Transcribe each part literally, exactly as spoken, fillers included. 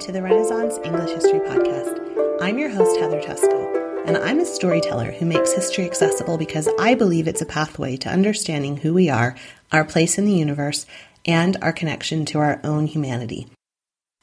To the Renaissance English History Podcast. I'm your host, Heather Tesco, and I'm a storyteller who makes history accessible because I believe it's a pathway to understanding who we are, our place in the universe, and our connection to our own humanity.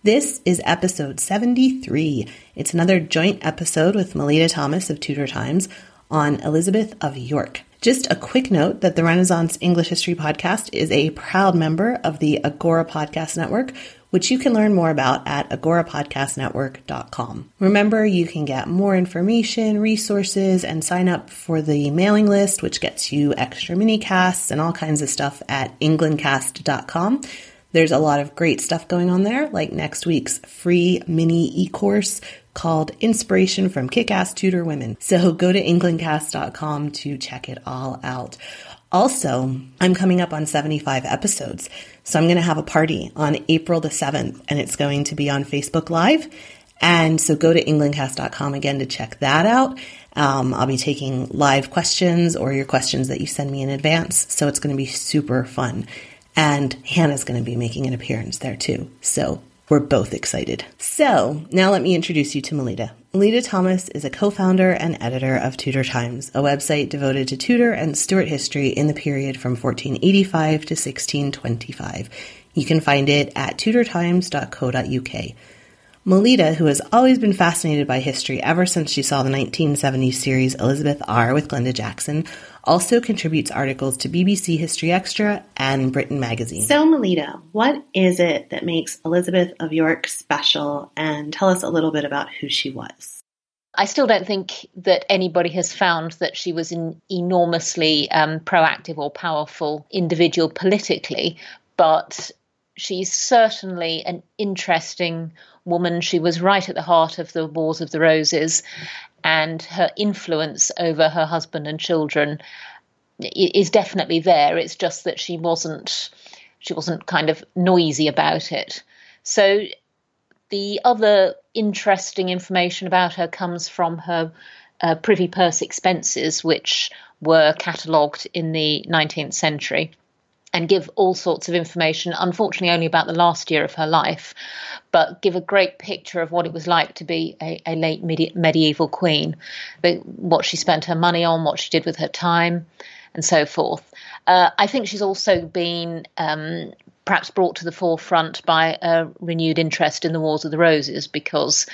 This is episode seventy-three. It's another joint episode with Melita Thomas of Tudor Times on Elizabeth of York. Just a quick note that the Renaissance English History Podcast is a proud member of the Agora Podcast Network, which you can learn more about at agora podcast network dot com. Remember, you can get more information, resources, and sign up for the mailing list, which gets you extra mini-casts and all kinds of stuff at england cast dot com. There's a lot of great stuff going on there, like next week's free mini e-course called Inspiration from Kick-Ass Tudor Women. So go to england cast dot com to check it all out. Also, I'm coming up on seventy-five episodes, so I'm going to have a party on April the seventh, and it's going to be on Facebook Live. And so go to england cast dot com again to check that out. Um, I'll be taking live questions or your questions that you send me in advance, so it's going to be super fun. And Hannah's going to be making an appearance there too, so we're both excited. So now let me introduce you to Melita. Melita Thomas is a co-founder and editor of Tudor Times, a website devoted to Tudor and Stuart history in the period from fourteen eighty-five to sixteen twenty-five. You can find it at tudor times dot co dot u k. Melita, who has always been fascinated by history ever since she saw the nineteen seventies series Elizabeth R with Glenda Jackson, also contributes articles to B B C History Extra and Britain Magazine. So, Melita, what is it that makes Elizabeth of York special? And tell us a little bit about who she was. I still don't think that anybody has found that she was an enormously um, proactive or powerful individual politically, but she's certainly an interesting woman. She was right at the heart of the Wars of the Roses, and her influence over her husband and children is definitely there. It's just that she wasn't she wasn't kind of noisy about it. So the other interesting information about her comes from her uh, privy purse expenses, which were catalogued in the nineteenth century and give all sorts of information, unfortunately only about the last year of her life, but give a great picture of what it was like to be a, a late medi- medieval queen, what she spent her money on, what she did with her time, and so forth. Uh, I think she's also been um, perhaps brought to the forefront by a renewed interest in the Wars of the Roses, because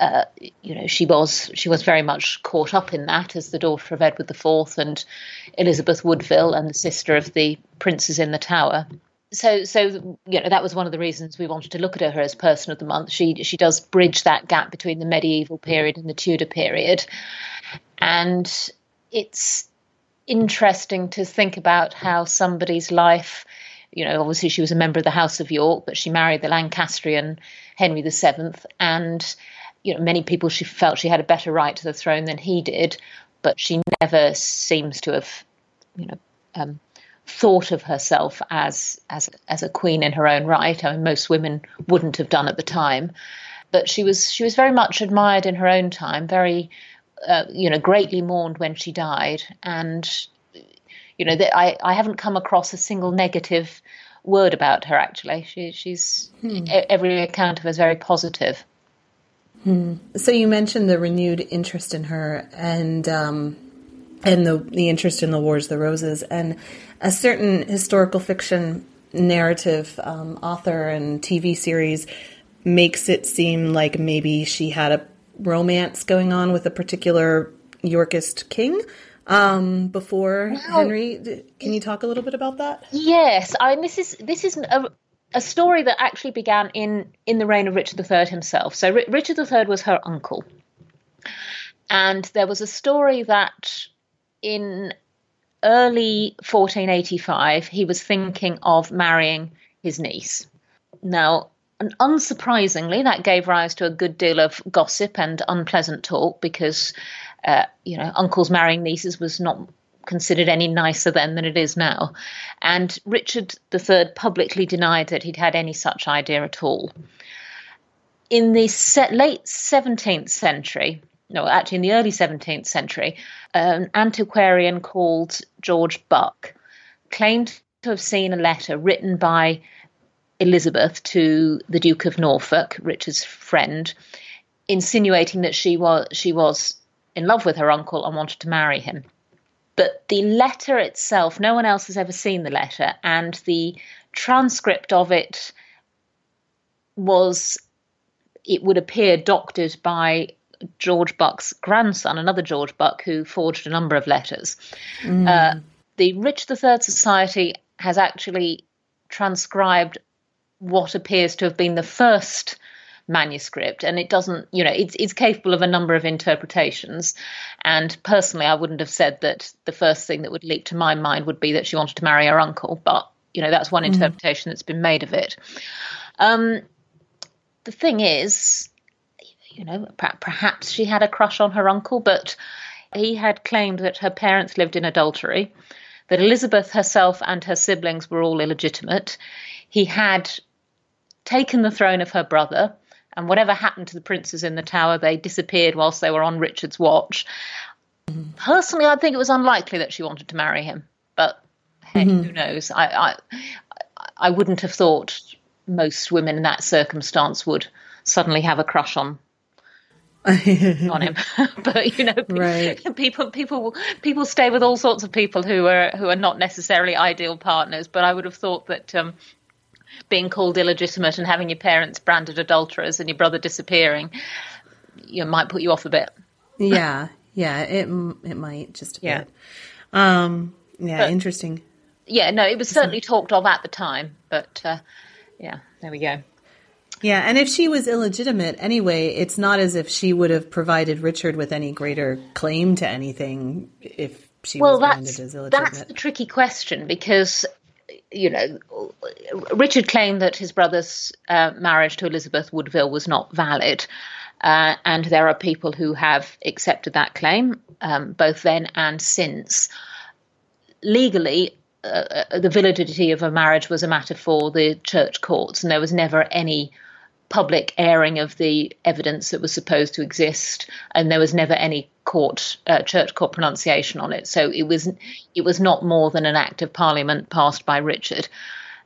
uh, you know she was she was very much caught up in that as the daughter of Edward the fourth and Elizabeth Woodville and the sister of the princes in the Tower. So, so you know, that was one of the reasons we wanted to look at her as Person of the Month. She she does bridge that gap between the medieval period and the Tudor period, and it's interesting to think about how somebody's life. You know, obviously she was a member of the House of York, but she married the Lancastrian Henry the seventh, and you know, many people she felt she had a better right to the throne than he did, but she never seems to have, you know. Um, thought of herself as as as a queen in her own right. I mean, most women wouldn't have done at the time, but she was she was very much admired in her own time, very uh, you know greatly mourned when she died, and you know that I I haven't come across a single negative word about her, actually. She, she's hmm. every account of her is very positive. Hmm. So you mentioned the renewed interest in her and um, and the, the interest in the Wars of the Roses, and a certain historical fiction narrative um, author and T V series makes it seem like maybe she had a romance going on with a particular Yorkist king um, before well, Henry. Can you talk a little bit about that? Yes, I mean, this is this is a, a story that actually began in in the reign of Richard the Third himself. So R- Richard the Third was her uncle, and there was a story that in early fourteen eighty-five he was thinking of marrying his niece. Now, and unsurprisingly, that gave rise to a good deal of gossip and unpleasant talk, because, uh, you know, uncles marrying nieces was not considered any nicer then than it is now. And Richard the Third publicly denied that he'd had any such idea at all. In the late seventeenth century, no, actually in the early seventeenth century, an antiquarian called George Buck claimed to have seen a letter written by Elizabeth to the Duke of Norfolk, Richard's friend, insinuating that she was she was in love with her uncle and wanted to marry him. But the letter itself, no one else has ever seen the letter, and the transcript of it was, it would appear, doctored by George Buck's grandson, another George Buck, who forged a number of letters. Mm. Uh, the Richard the Third Society has actually transcribed what appears to have been the first manuscript, and it doesn't, you know, it's, it's capable of a number of interpretations. And personally, I wouldn't have said that the first thing that would leap to my mind would be that she wanted to marry her uncle, but, you know, that's one interpretation mm. that's been made of it. Um, the thing is, you know, perhaps she had a crush on her uncle, but he had claimed that her parents lived in adultery, that Elizabeth herself and her siblings were all illegitimate. He had taken the throne of her brother, and whatever happened to the princes in the Tower, they disappeared whilst they were on Richard's watch. Personally, I think it was unlikely that she wanted to marry him, but hey, mm-hmm. who knows? I, I I wouldn't have thought most women in that circumstance would suddenly have a crush on on him. But you know, right. people people people stay with all sorts of people who are who are not necessarily ideal partners. But I would have thought that um, being called illegitimate and having your parents branded adulterers and your brother disappearing, you know, might put you off a bit. Yeah, yeah, it it might just a yeah. bit. Um, yeah, but, interesting. Yeah, no, it was certainly talked of at the time, but uh, yeah, there we go. Yeah, and if she was illegitimate anyway, it's not as if she would have provided Richard with any greater claim to anything if she well, was branded as illegitimate. Well, that's the tricky question, because, you know, Richard claimed that his brother's uh, marriage to Elizabeth Woodville was not valid, uh, and there are people who have accepted that claim, um, both then and since. Legally, uh, the validity of a marriage was a matter for the church courts, and there was never any public airing of the evidence that was supposed to exist, and there was never any court uh, church court pronunciation on it. So it was it was not more than an act of parliament passed by Richard.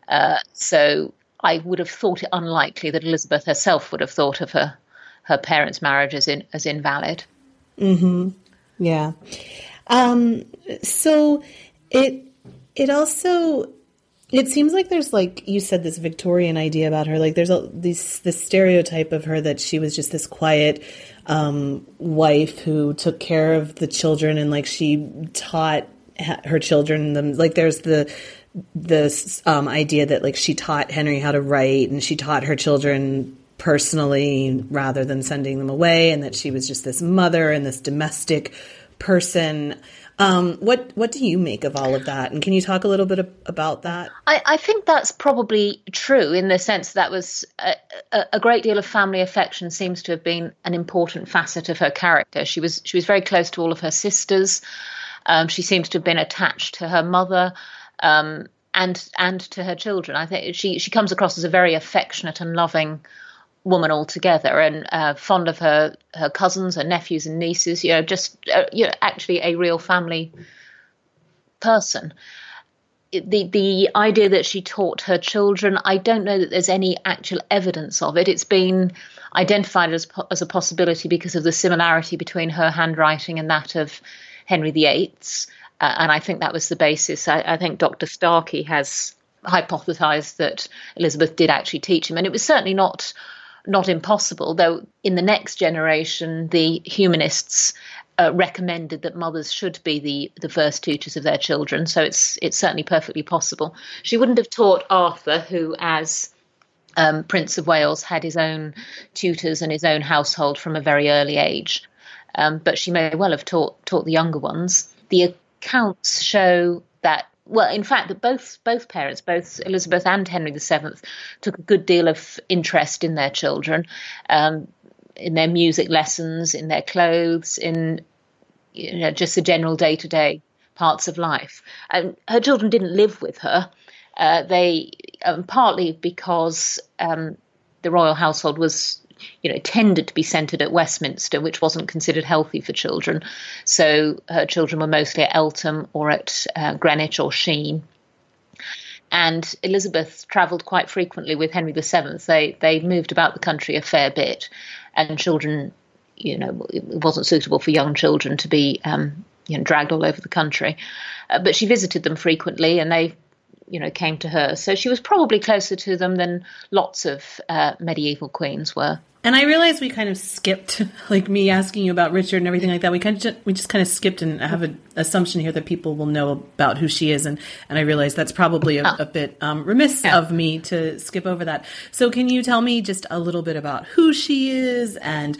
Uh, so I would have thought it unlikely that Elizabeth herself would have thought of her her parents' marriage as in as invalid. Mm-hmm. Yeah. Um, so it it also. It seems like there's, like you said, this Victorian idea about her. Like there's a, this, this stereotype of her that she was just this quiet um, wife who took care of the children, and like she taught her children them. Like there's the this um, idea that like she taught Henry how to write, and she taught her children personally rather than sending them away, and that she was just this mother and this domestic person. Um, what what do you make of all of that? And can you talk a little bit of, about that? I, I think that's probably true in the sense that was a, a great deal of family affection seems to have been an important facet of her character. She was she was very close to all of her sisters. Um, she seems to have been attached to her mother um, and and to her children. I think she she comes across as a very affectionate and loving woman altogether, and uh, fond of her, her cousins, her nephews and nieces, you know, just, uh, you know, actually a real family person. the the idea that she taught her children, I don't know that there's any actual evidence of it. It's been identified as as a possibility because of the similarity between her handwriting and that of Henry the eighth's. Uh, and I think that was the basis. I, I think Doctor Starkey has hypothesized that Elizabeth did actually teach him. And it was certainly not not impossible, though in the next generation, the humanists uh, recommended that mothers should be the, the first tutors of their children. So it's it's certainly perfectly possible. She wouldn't have taught Arthur, who as um, Prince of Wales had his own tutors and his own household from a very early age. Um, but she may well have taught taught the younger ones. The accounts show that, well, in fact, that both both parents, both Elizabeth and Henry the seventh, took a good deal of interest in their children, um, in their music lessons, in their clothes, in you know just the general day-to-day parts of life. And her children didn't live with her. Uh, they um, partly because um, the royal household was, you know, tended to be centred at Westminster, which wasn't considered healthy for children. So her children were mostly at Eltham or at uh, Greenwich or Sheen. And Elizabeth travelled quite frequently with Henry the seventh. They they moved about the country a fair bit, and children, you know, it wasn't suitable for young children to be um, you know, dragged all over the country. Uh, but she visited them frequently, and they, you know, came to her. So she was probably closer to them than lots of uh, medieval queens were. And I realize we kind of skipped, like me asking you about Richard and everything like that. We kind of just, we just kind of skipped, and have an assumption here that people will know about who she is. And, and I realize that's probably a, oh. a bit um, remiss yeah. of me to skip over that. So can you tell me just a little bit about who she is and,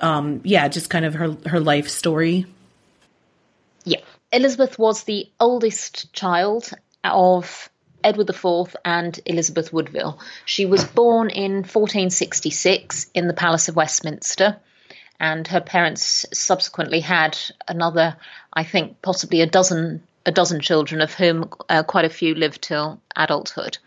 um, yeah, just kind of her, her life story? Yeah. Elizabeth was the oldest child of Edward the fourth and Elizabeth Woodville. She was born in fourteen sixty-six in the Palace of Westminster, and her parents subsequently had another, I think, possibly a dozen a dozen children, of whom uh, quite a few lived till adulthood.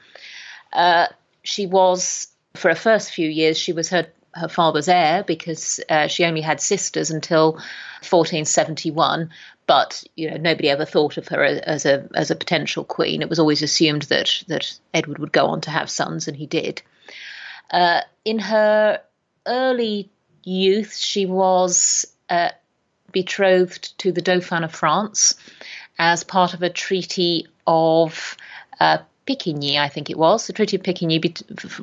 Uh, she was, for her first few years, she was her, her father's heir, because uh, she only had sisters until fourteen seventy-one. But you know, nobody ever thought of her as a as a potential queen. It was always assumed that that Edward would go on to have sons, and he did. Uh, in her early youth, she was uh, betrothed to the Dauphin of France as part of a treaty of uh, Picquigny, I think it was, the Treaty of Picquigny be-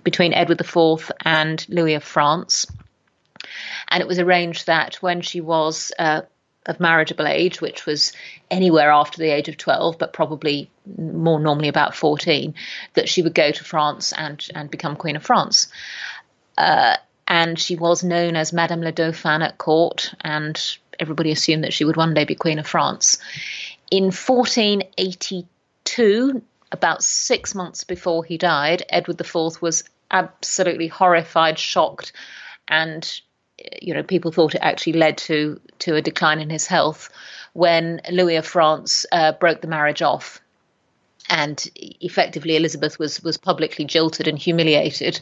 between Edward the fourth and Louis of France. And it was arranged that when she was uh, of marriageable age, which was anywhere after the age of twelve, but probably more normally about fourteen, that she would go to France and, and become Queen of France. Uh, and she was known as Madame la Dauphine at court, and everybody assumed that she would one day be Queen of France. In fourteen eighty-two, about six months before he died, Edward the fourth was absolutely horrified, shocked, and you know, people thought it actually led to to a decline in his health when Louis of France uh, broke the marriage off, and effectively Elizabeth was was publicly jilted and humiliated.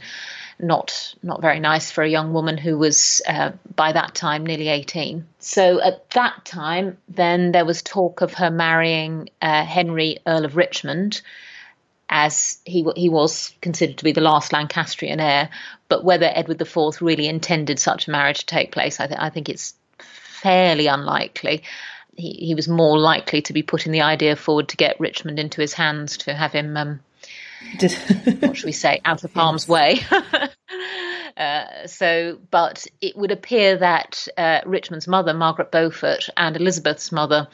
Not not very nice for a young woman who was uh, by that time nearly eighteen. So at that time, then there was talk of her marrying uh, Henry, Earl of Richmond, as he he was considered to be the last Lancastrian heir. But whether Edward the fourth really intended such a marriage to take place, I, th- I think it's fairly unlikely. He, he was more likely to be putting the idea forward to get Richmond into his hands, to have him, um, what should we say, out of harm's way. Uh, so, but it would appear that uh, Richmond's mother, Margaret Beaufort, and Elizabeth's mother,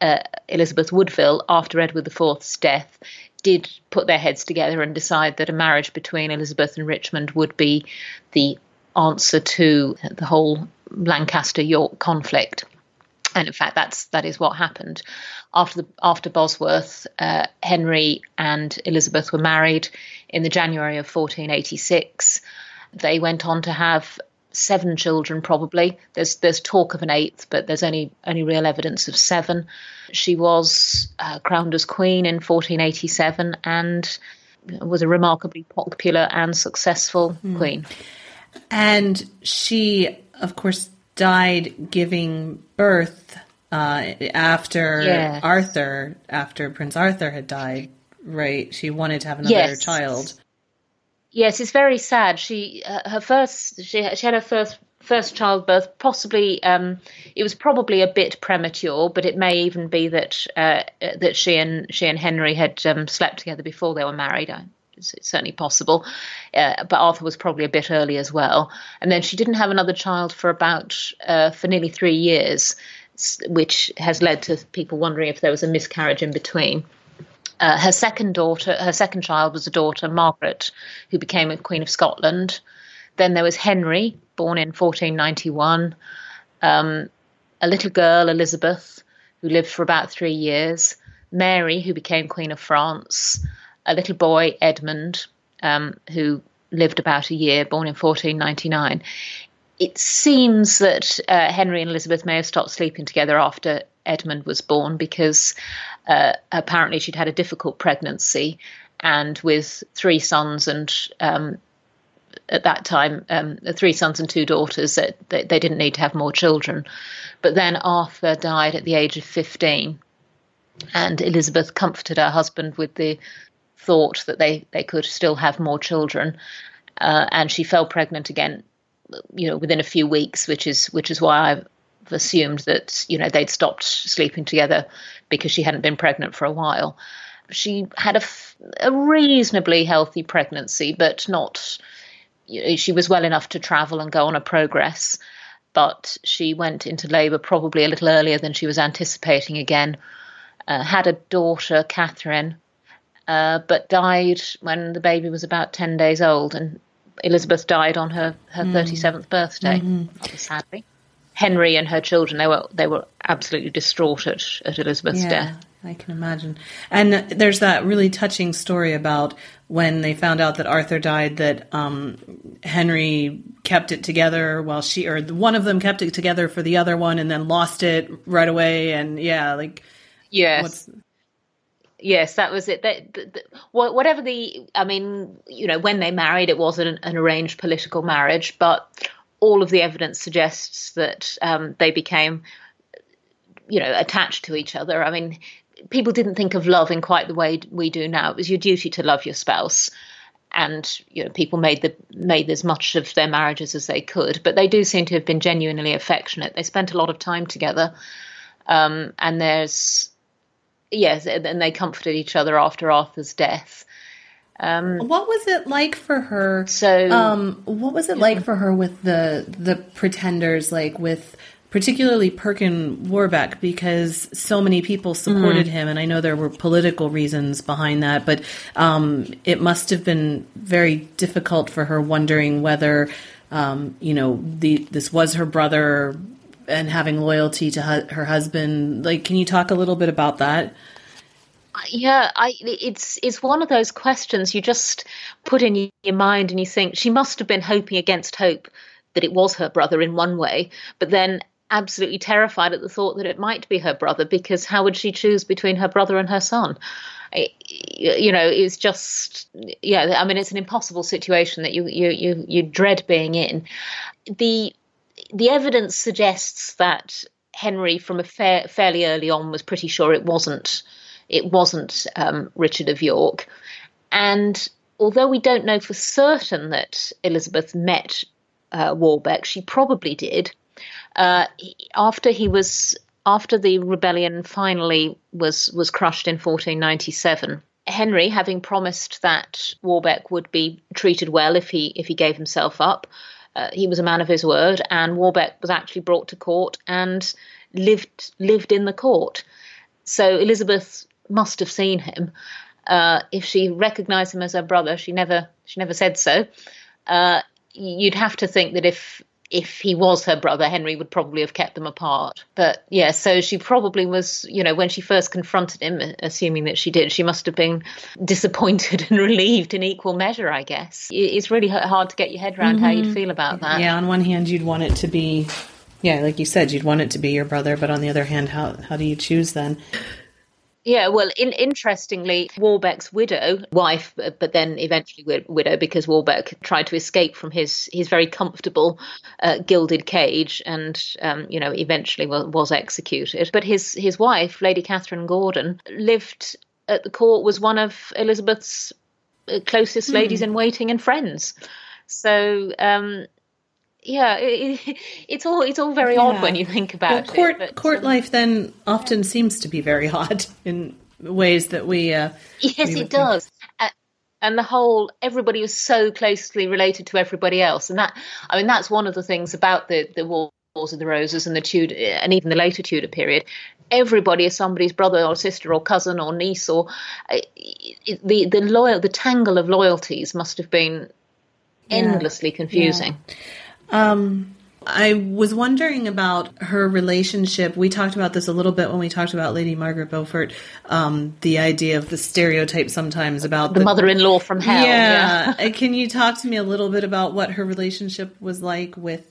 uh, Elizabeth Woodville, after Edward the fourth's death, did put their heads together and decide that a marriage between Elizabeth and Richmond would be the answer to the whole Lancaster-York conflict. And in fact, that's that is what happened. After the, after Bosworth, uh, Henry and Elizabeth were married in the January of fourteen eighty-six. They went on to have seven children, probably. There's there's talk of an eighth, but there's only only real evidence of seven. She was uh, crowned as queen in fourteen eighty-seven and was a remarkably popular and successful mm. queen. And she, of course, died giving birth uh, after yes. Arthur, after Prince Arthur had died. right? She wanted to have another yes. child. Yes, it's very sad. She uh, her first she she had her first first childbirth. Possibly um, it was probably a bit premature, but it may even be that uh, that she and she and Henry had um, slept together before they were married. I, It's certainly possible, uh, but Arthur was probably a bit early as well. And then she didn't have another child for about uh, for nearly three years, which has led to people wondering if there was a miscarriage in between. Uh, her second daughter, her second child, was a daughter, Margaret, who became a Queen of Scotland. Then there was Henry, born in fourteen ninety-one, um, a little girl, Elizabeth, who lived for about three years, Mary, who became Queen of France. A little boy, Edmund, um, who lived about a year, born in fourteen ninety-nine. It seems that uh, Henry and Elizabeth may have stopped sleeping together after Edmund was born because uh, apparently she'd had a difficult pregnancy, and with three sons and um, at that time, um, three sons and two daughters, that they, they didn't need to have more children. But then Arthur died at the age of fifteen, and Elizabeth comforted her husband with the thought that they they could still have more children, uh, and she fell pregnant again, you know, within a few weeks, which is which is why I've assumed that, you know, they'd stopped sleeping together because she hadn't been pregnant for a while. She had a, a reasonably healthy pregnancy, but not, you know, she was well enough to travel and go on a progress, but she went into labour probably a little earlier than she was anticipating again, uh, had a daughter, Catherine, Uh, but died when the baby was about ten days old, and Elizabeth died on her, her mm. thirty-seventh birthday, mm-hmm. sadly. Henry and her children, they were they were absolutely distraught at, at Elizabeth's yeah, death. I can imagine. And there's that really touching story about when they found out that Arthur died, that um, Henry kept it together while she, or one of them kept it together for the other one and then lost it right away. And yeah, like... Yes. What's, Yes, that was it. They, the, the, whatever the, I mean, you know, when they married, it was an, an arranged political marriage, but all of the evidence suggests that um, they became, you know, attached to each other. I mean, people didn't think of love in quite the way we do now. It was your duty to love your spouse, and you know, people made the made as much of their marriages as they could. But they do seem to have been genuinely affectionate. They spent a lot of time together, um, and there's. Yes, and they comforted each other after Arthur's death. Um, what was it like for her? So, um, what was it yeah. like for her with the the pretenders, like with particularly Perkin Warbeck, because so many people supported mm. him, and I know there were political reasons behind that, but um, it must have been very difficult for her, wondering whether um, you know the, this was her brother. And having loyalty to her, her husband, like, can you talk a little bit about that? Yeah, I, it's it's one of those questions you just put in your mind, and you think she must have been hoping against hope that it was her brother in one way, but then absolutely terrified at the thought that it might be her brother, because how would she choose between her brother and her son? I, you know, it's just, yeah. I mean, it's an impossible situation that you you you you dread being in. The The evidence suggests that Henry, from a fair, fairly early on, was pretty sure it wasn't it wasn't um, Richard of York. And although we don't know for certain that Elizabeth met uh, Warbeck, she probably did. Uh, after he was after the rebellion finally was was crushed in fourteen ninety-seven. Henry, having promised that Warbeck would be treated well if he if he gave himself up. Uh, he was a man of his word, and Warbeck was actually brought to court and lived lived in the court. So Elizabeth must have seen him. Uh, if she recognised him as her brother, she never she never said so. Uh, you'd have to think that if if he was her brother, Henry would probably have kept them apart. But yeah, so she probably was, you know, when she first confronted him, assuming that she did, she must have been disappointed and relieved in equal measure, I guess. It's really hard to get your head around mm-hmm. how you'd feel about that. Yeah, on one hand, you'd want it to be, yeah, like you said, you'd want it to be your brother, but on the other hand, how, how do you choose then? Yeah, well, in, interestingly, Warbeck's widow, wife, but then eventually wid- widow, because Warbeck tried to escape from his his very comfortable uh, gilded cage and, um, you know, eventually was, was executed. But his, his wife, Lady Catherine Gordon, lived at the court was one of Elizabeth's closest ladies mm. in waiting and friends. So, um, yeah, it, it's all it's all very yeah. odd when you think about well, court, it. But, court um, life then often seems to be very odd in ways that we. Uh, yes, we it does. Uh, and the whole everybody was so closely related to everybody else, and that I mean that's one of the things about the the war. Wars of the Roses and the Tudor, and even the later Tudor period, everybody is somebody's brother or sister or cousin or niece, or uh, the the loyal the tangle of loyalties must have been endlessly yeah. confusing. Yeah. Um, I was wondering about her relationship. We talked about this a little bit when we talked about Lady Margaret Beaufort. Um, the idea of the stereotype sometimes about the, the mother-in-law from hell. Yeah. yeah. Can you talk to me a little bit about what her relationship was like with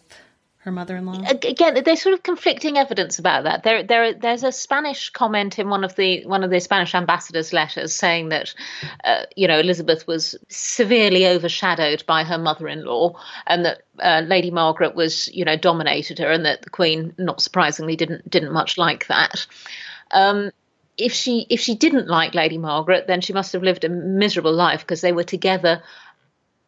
her mother-in-law? Again, there's sort of conflicting evidence about that. There, there, there's a Spanish comment in one of the one of the Spanish ambassador's letters saying that, uh, you know, Elizabeth was severely overshadowed by her mother-in-law, and that uh, Lady Margaret was, you know, dominated her, and that the Queen, not surprisingly, didn't didn't much like that. Um, if she if she didn't like Lady Margaret, then she must have lived a miserable life, because they were together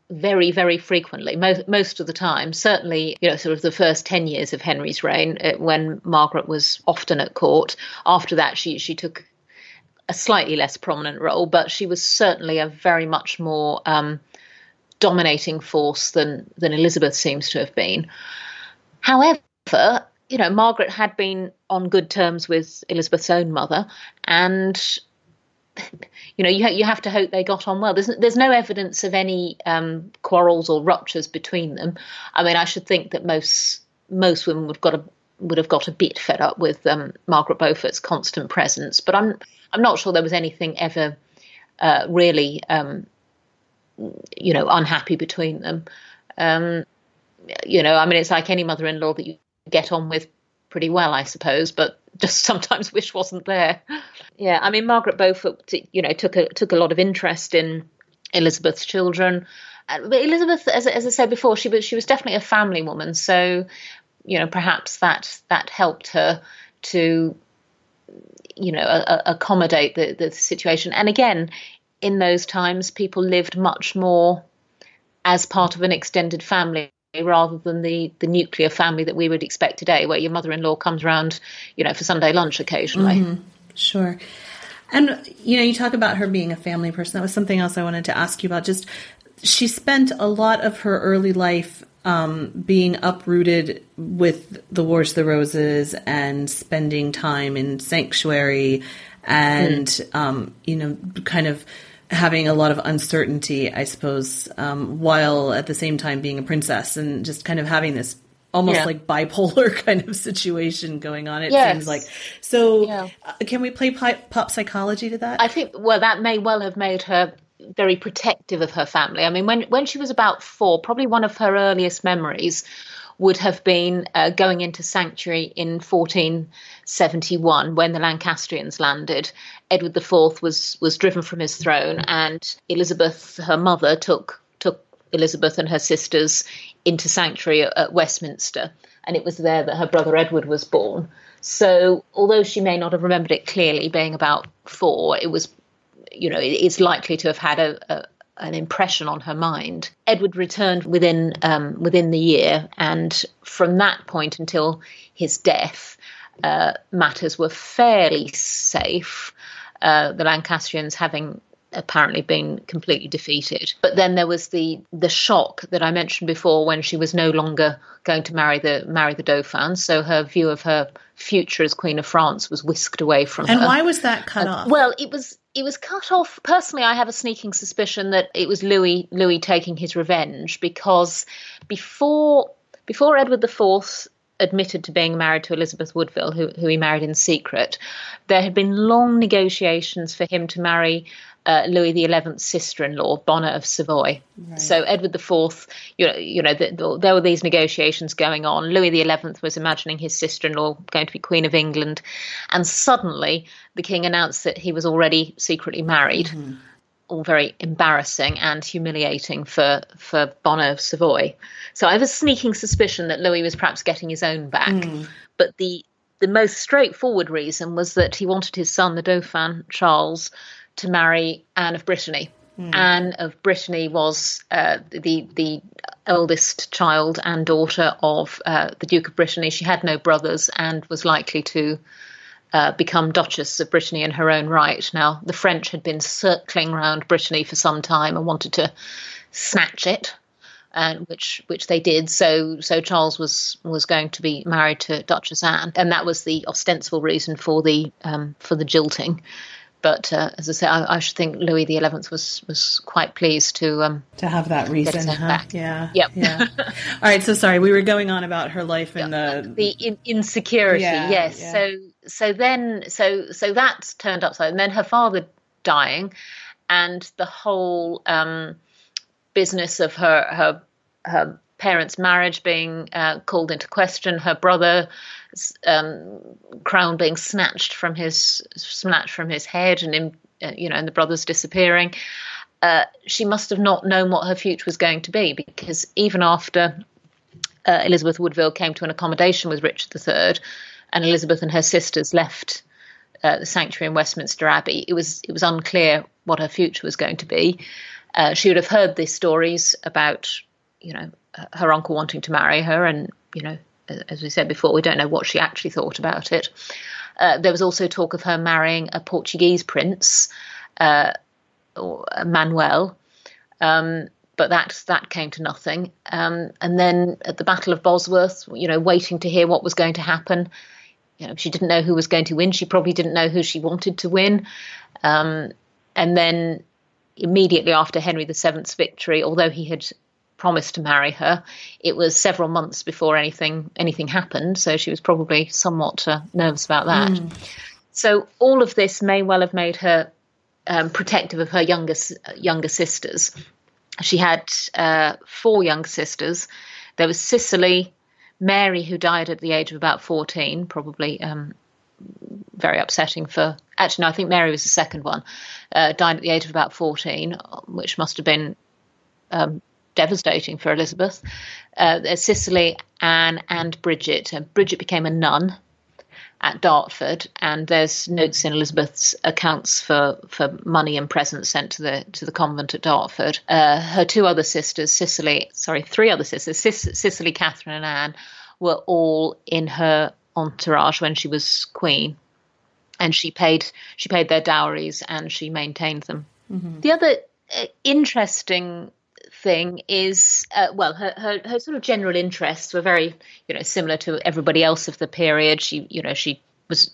very, very frequently, most, most of the time, certainly, you know, sort of the first ten years of Henry's reign, uh, when Margaret was often at court. After that, she, she took a slightly less prominent role, but she was certainly a very much more um, dominating force than, than Elizabeth seems to have been. However, you know, Margaret had been on good terms with Elizabeth's own mother, and you know, you, ha- you have to hope they got on well. There's, n- there's no evidence of any um, quarrels or ruptures between them. I mean, I should think that most most women would got a would have got a bit fed up with um, Margaret Beaufort's constant presence, but I'm I'm not sure there was anything ever uh, really, um, you know, unhappy between them. Um, you know, I mean, it's like any mother-in-law that you get on with pretty well, I suppose, but just sometimes wish wasn't there. Yeah, I mean, Margaret Beaufort, you know, took a took a lot of interest in Elizabeth's children. But Elizabeth, as as I said before, she was she was definitely a family woman, so you know, perhaps that that helped her to, you know, a, a accommodate the the situation. And again, in those times, people lived much more as part of an extended family, rather than the the nuclear family that we would expect today, where your mother-in-law comes around, you know, for Sunday lunch occasionally. Mm-hmm. Sure. And, you know, you talk about her being a family person. That was something else I wanted to ask you about. Just, she spent a lot of her early life um, being uprooted with the Wars of the Roses and spending time in sanctuary and, mm. um, you know, kind of having a lot of uncertainty, I suppose, um, while at the same time being a princess, and just kind of having this almost yeah. like bipolar kind of situation going on, it yes. seems like. So yeah. uh, can we play pop psychology to that? I think, well, that may well have made her very protective of her family. I mean, when, when she was about four, probably one of her earliest memories would have been uh, going into sanctuary in fourteen seventy-one when the Lancastrians landed. Edward the Fourth was was driven from his throne, and Elizabeth, her mother, took took Elizabeth and her sisters into sanctuary at, at Westminster, and it was there that her brother Edward was born. So although she may not have remembered it clearly, being about four, it was, you know, it, it's likely to have had a, a an impression on her mind. Edward returned within um, within the year, and from that point until his death, uh, matters were fairly safe, uh, the Lancastrians having apparently been completely defeated. But then there was the the shock that I mentioned before, when she was no longer going to marry the marry the Dauphin, so her view of her future as Queen of France was whisked away from her. And why was that cut off? Uh, well, it was... It was cut off. Personally, I have a sneaking suspicion that it was Louis Louis taking his revenge, because before before Edward the Fourth admitted to being married to Elizabeth Woodville, who, who he married in secret, there had been long negotiations for him to marry uh, Louis the Eleventh's sister-in-law, Bonne of Savoy. Right. So Edward the Fourth, you know, you know, the, the, there were these negotiations going on. Louis the Eleventh was imagining his sister-in-law going to be Queen of England, and suddenly the king announced that he was already secretly married. Mm-hmm. All very embarrassing and humiliating for, for Bonne of Savoy. So I have a sneaking suspicion that Louis was perhaps getting his own back. Mm. But the the most straightforward reason was that he wanted his son, the Dauphin Charles, to marry Anne of Brittany. Mm. Anne of Brittany was uh, the the oldest child and daughter of uh, the Duke of Brittany. She had no brothers and was likely to uh, become Duchess of Brittany in her own right. Now, the French had been circling round Brittany for some time and wanted to snatch it, and uh, which which they did. So so Charles was was going to be married to Duchess Anne, and that was the ostensible reason for the um, for the jilting. But uh, as I say, I, I should think Louis the Eleventh was was quite pleased to um, to have that reason. Huh? Back. Yeah, yep. yeah. All right. So sorry, we were going on about her life and yeah, the the in- insecurity. Yeah, yes. Yeah. So so then so so that's turned upside, and then her father dying, and the whole um, business of her her her parents' marriage being uh, called into question. Her brother. Um, crown being snatched from his snatched from his head, and him, uh, you know, and the brothers disappearing. Uh, she must have not known what her future was going to be, because even after uh, Elizabeth Woodville came to an accommodation with Richard the Third, and Elizabeth and her sisters left uh, the sanctuary in Westminster Abbey, it was it was unclear what her future was going to be. Uh, she would have heard these stories about, you know, her uncle wanting to marry her, and you know. As we said before, we don't know what she actually thought about it. Uh, there was also talk of her marrying a Portuguese prince, uh, or Manuel, um, but that that came to nothing. Um, and then at the Battle of Bosworth, you know, waiting to hear what was going to happen. You know, she didn't know who was going to win. She probably didn't know who she wanted to win. Um, and then immediately after Henry the Seventh's victory, although he had promised to marry her, it was several months before anything anything happened, so she was probably somewhat uh, nervous about that. Mm. So all of this may well have made her um, protective of her younger younger sisters. She had uh, four young sisters. There was Cicely, Mary, who died at the age of about fourteen, probably um, very upsetting for. Actually, no, I think Mary was the second one. Uh, died at the age of about fourteen, which must have been. Um, devastating for Elizabeth. Uh, Cicely, Anne and Bridget. And Bridget became a nun at Dartford, and there's notes in Elizabeth's accounts for, for money and presents sent to the to the convent at Dartford. Uh, her two other sisters, Cicely, sorry, three other sisters, Cic- Cicely, Catherine and Anne, were all in her entourage when she was queen, and she paid she paid their dowries and she maintained them. Mm-hmm. The other uh, interesting thing is, uh, well, her, her her sort of general interests were very, you know, similar to everybody else of the period. She, you know, she was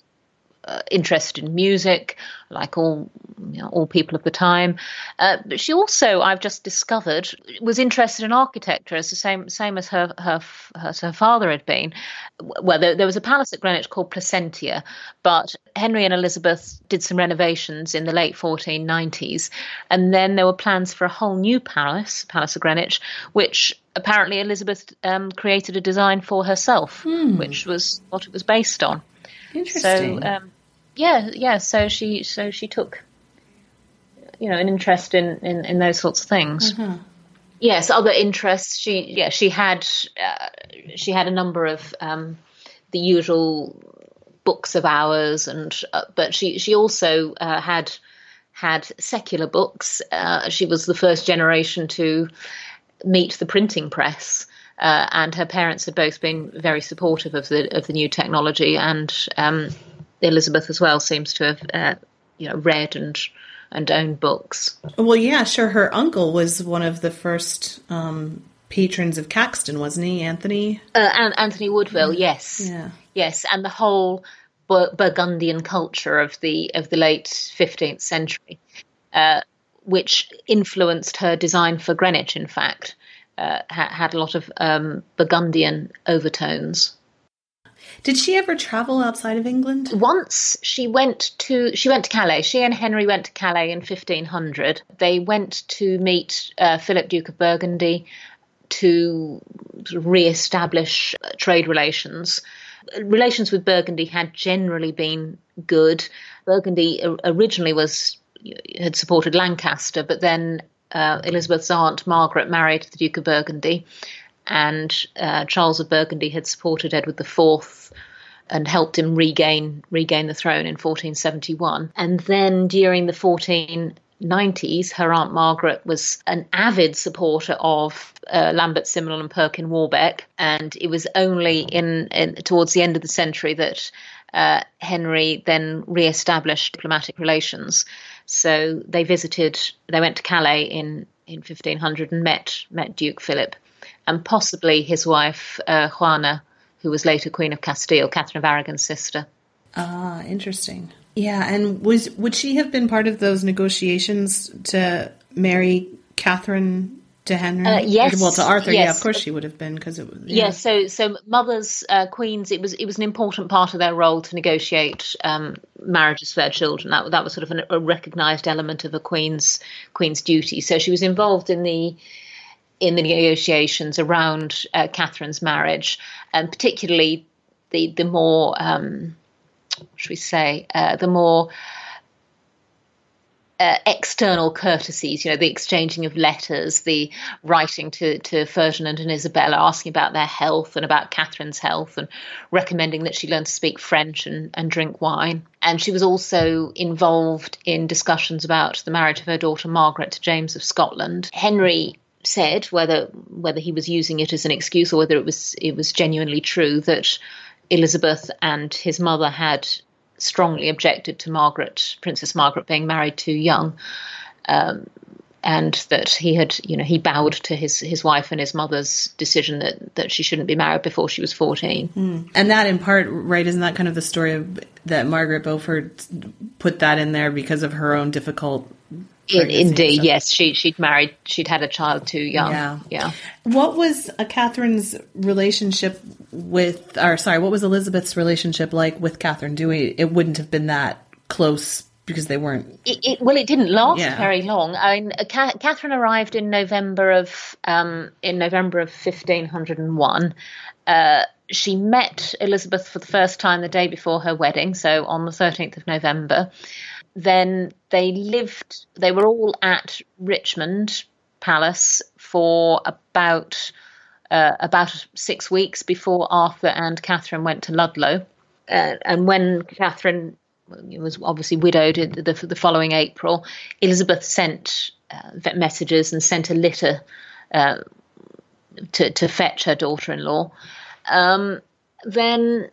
uh, interested in music, like all you know, all people of the time. Uh, but she also, I've just discovered, was interested in architecture, as the same same as her her her, her father had been. Well, there, there was a palace at Greenwich called Placentia, but Henry and Elizabeth did some renovations in the late fourteen nineties, and then there were plans for a whole new palace, Palace of Greenwich, which apparently Elizabeth um, created a design for herself, hmm. which was what it was based on. Interesting. So, um, yeah, yeah. So she, so she took, you know, an interest in, in, in those sorts of things. Mm-hmm. Yes, other interests. She, yeah, she had, uh, she had a number of um, the usual books of hours, and uh, but she, she also uh, had had secular books. Uh, she was the first generation to meet the printing press. Uh, and her parents had both been very supportive of the of the new technology, and um, Elizabeth as well seems to have uh, you know read and and owned books. Well, yeah, sure. Her uncle was one of the first um, patrons of Caxton, wasn't he, Anthony? Uh, and Anthony Woodville, yes, yeah. yes, and the whole Burgundian culture of the of the late fifteenth century, uh, which influenced her design for Greenwich, in fact. Uh, ha- had a lot of um, Burgundian overtones. Did she ever travel outside of England? Once she went to she went to Calais. She and Henry went to Calais in fifteen hundred. They went to meet uh, Philip, Duke of Burgundy, to re-establish trade relations. Relations with Burgundy had generally been good. Burgundy originally was had supported Lancaster, but then. Uh, Elizabeth's aunt, Margaret, married the Duke of Burgundy, and uh, Charles of Burgundy had supported Edward the Fourth and helped him regain regain the throne in fourteen seventy-one. And then during the fourteen nineties, her Aunt Margaret was an avid supporter of uh, Lambert Simnel and Perkin Warbeck, and it was only in, in towards the end of the century that uh, Henry then re-established diplomatic relations. So they visited, they went to Calais in, in fifteen hundred and met met Duke Philip and possibly his wife, uh, Juana, who was later Queen of Castile, Catherine of Aragon's sister. Ah, interesting. Yeah, and was would she have been part of those negotiations to marry Catherine to Henry? Uh, yes, well, to Arthur. Yes. Yeah, of course she would have been, because it was. Yeah. yeah, so so mothers, uh, queens, it was it was an important part of their role to negotiate um, marriages for their children. That that was sort of an, a recognised element of a queen's queen's duty. So she was involved in the in the negotiations around uh, Catherine's marriage, and particularly the the more. Um, What should we say, uh, the more uh, external courtesies, you know, the exchanging of letters, the writing to, to Ferdinand and Isabella, asking about their health and about Catherine's health and recommending that she learn to speak French and, and drink wine. And she was also involved in discussions about the marriage of her daughter Margaret to James of Scotland. Henry said, whether whether he was using it as an excuse or whether it was it was genuinely true, that Elizabeth and his mother had strongly objected to Margaret, Princess Margaret, being married too young, um, and that he had, you know, he bowed to his, his wife and his mother's decision that, that she shouldn't be married before she was fourteen. Mm. And that in part, right, isn't that kind of the story of, that Margaret Beaufort put that in there because of her own difficult pregnancy? Indeed, so. Yes. She, she'd married, she'd had a child too young. Yeah. yeah. What was a Catherine's relationship with, or sorry, what was Elizabeth's relationship like with Catherine? Do we, it wouldn't have been that close because they weren't. It, it, well, it didn't last yeah. very long. I mean, Ca- Catherine arrived in November of um, in November of fifteen oh one. Uh, she met Elizabeth for the first time the day before her wedding, so on the thirteenth of November. Then they lived. They were all at Richmond Palace for about. Uh, about six weeks before Arthur and Catherine went to Ludlow. Uh, and when Catherine was obviously widowed in the, the following April, Elizabeth sent uh, messages and sent a litter uh, to, to fetch her daughter-in-law. Um, then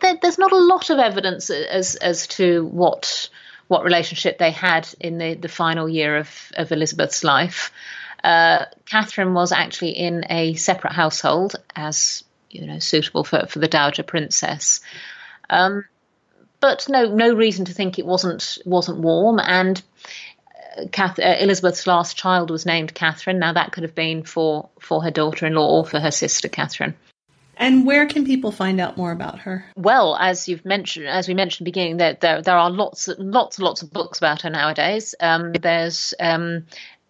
there, there's not a lot of evidence as as to what what relationship they had in the, the final year of, of Elizabeth's life. Uh, Catherine was actually in a separate household, as you know, suitable for, for the Dowager Princess. Um, but no, no reason to think it wasn't wasn't warm. And uh, Kath- uh, Elizabeth's last child was named Catherine. Now that could have been for for her daughter-in-law or for her sister Catherine. And where can people find out more about her? Well, as you've mentioned, as we mentioned at the beginning, there there, there are lots lots and lots of books about her nowadays. Um, there's um,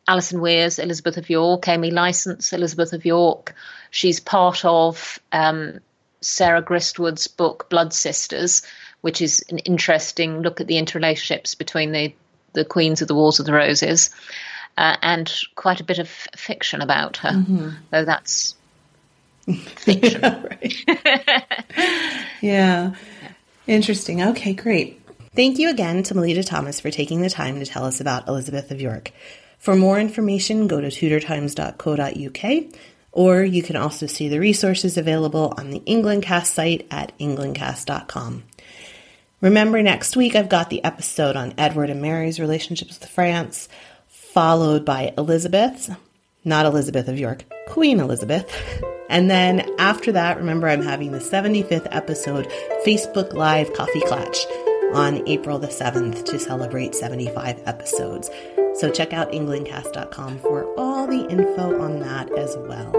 Alison Weir's Elizabeth of York, Amy Lycett's Elizabeth of York. She's part of um, Sarah Gristwood's book Blood Sisters, which is an interesting look at the interrelationships between the, the Queens of the Wars of the Roses, uh, and quite a bit of fiction about her, mm-hmm. though that's fiction. yeah, yeah, interesting. Okay, great. Thank you again to Melita Thomas for taking the time to tell us about Elizabeth of York. For more information, go to tudor times dot co dot u k, or you can also see the resources available on the Englandcast site at englandcast dot com. Remember, next week I've got the episode on Edward and Mary's relationships with France, followed by Elizabeth's, not Elizabeth of York, Queen Elizabeth. And then after that, remember, I'm having the seventy-fifth episode Facebook Live Coffee Clutch on April the seventh to celebrate seventy-five episodes. So check out englandcast dot com for all the info on that as well.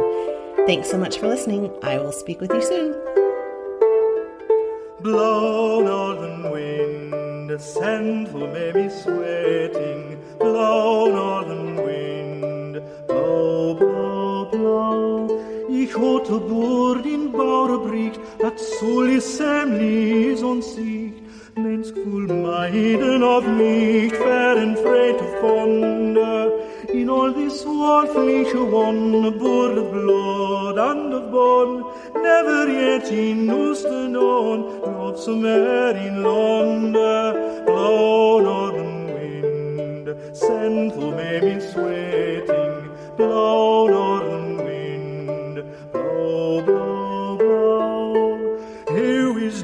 Thanks so much for listening. I will speak with you soon. Blow, northern wind, the sandal may be sweating. Blow, northern wind, blow, blow, blow. Ich hotte boord in Bauerbricht, dat solis semlis ons ziet. Mensch, voel meiden of nicht, verren vreed of wonder. In all this worldly one, a board of blood and of bone, never yet in Uster known, not somewhere in London, blow northern wind, send for babies waiting, blow northern wind, blow, blow, blow. Here is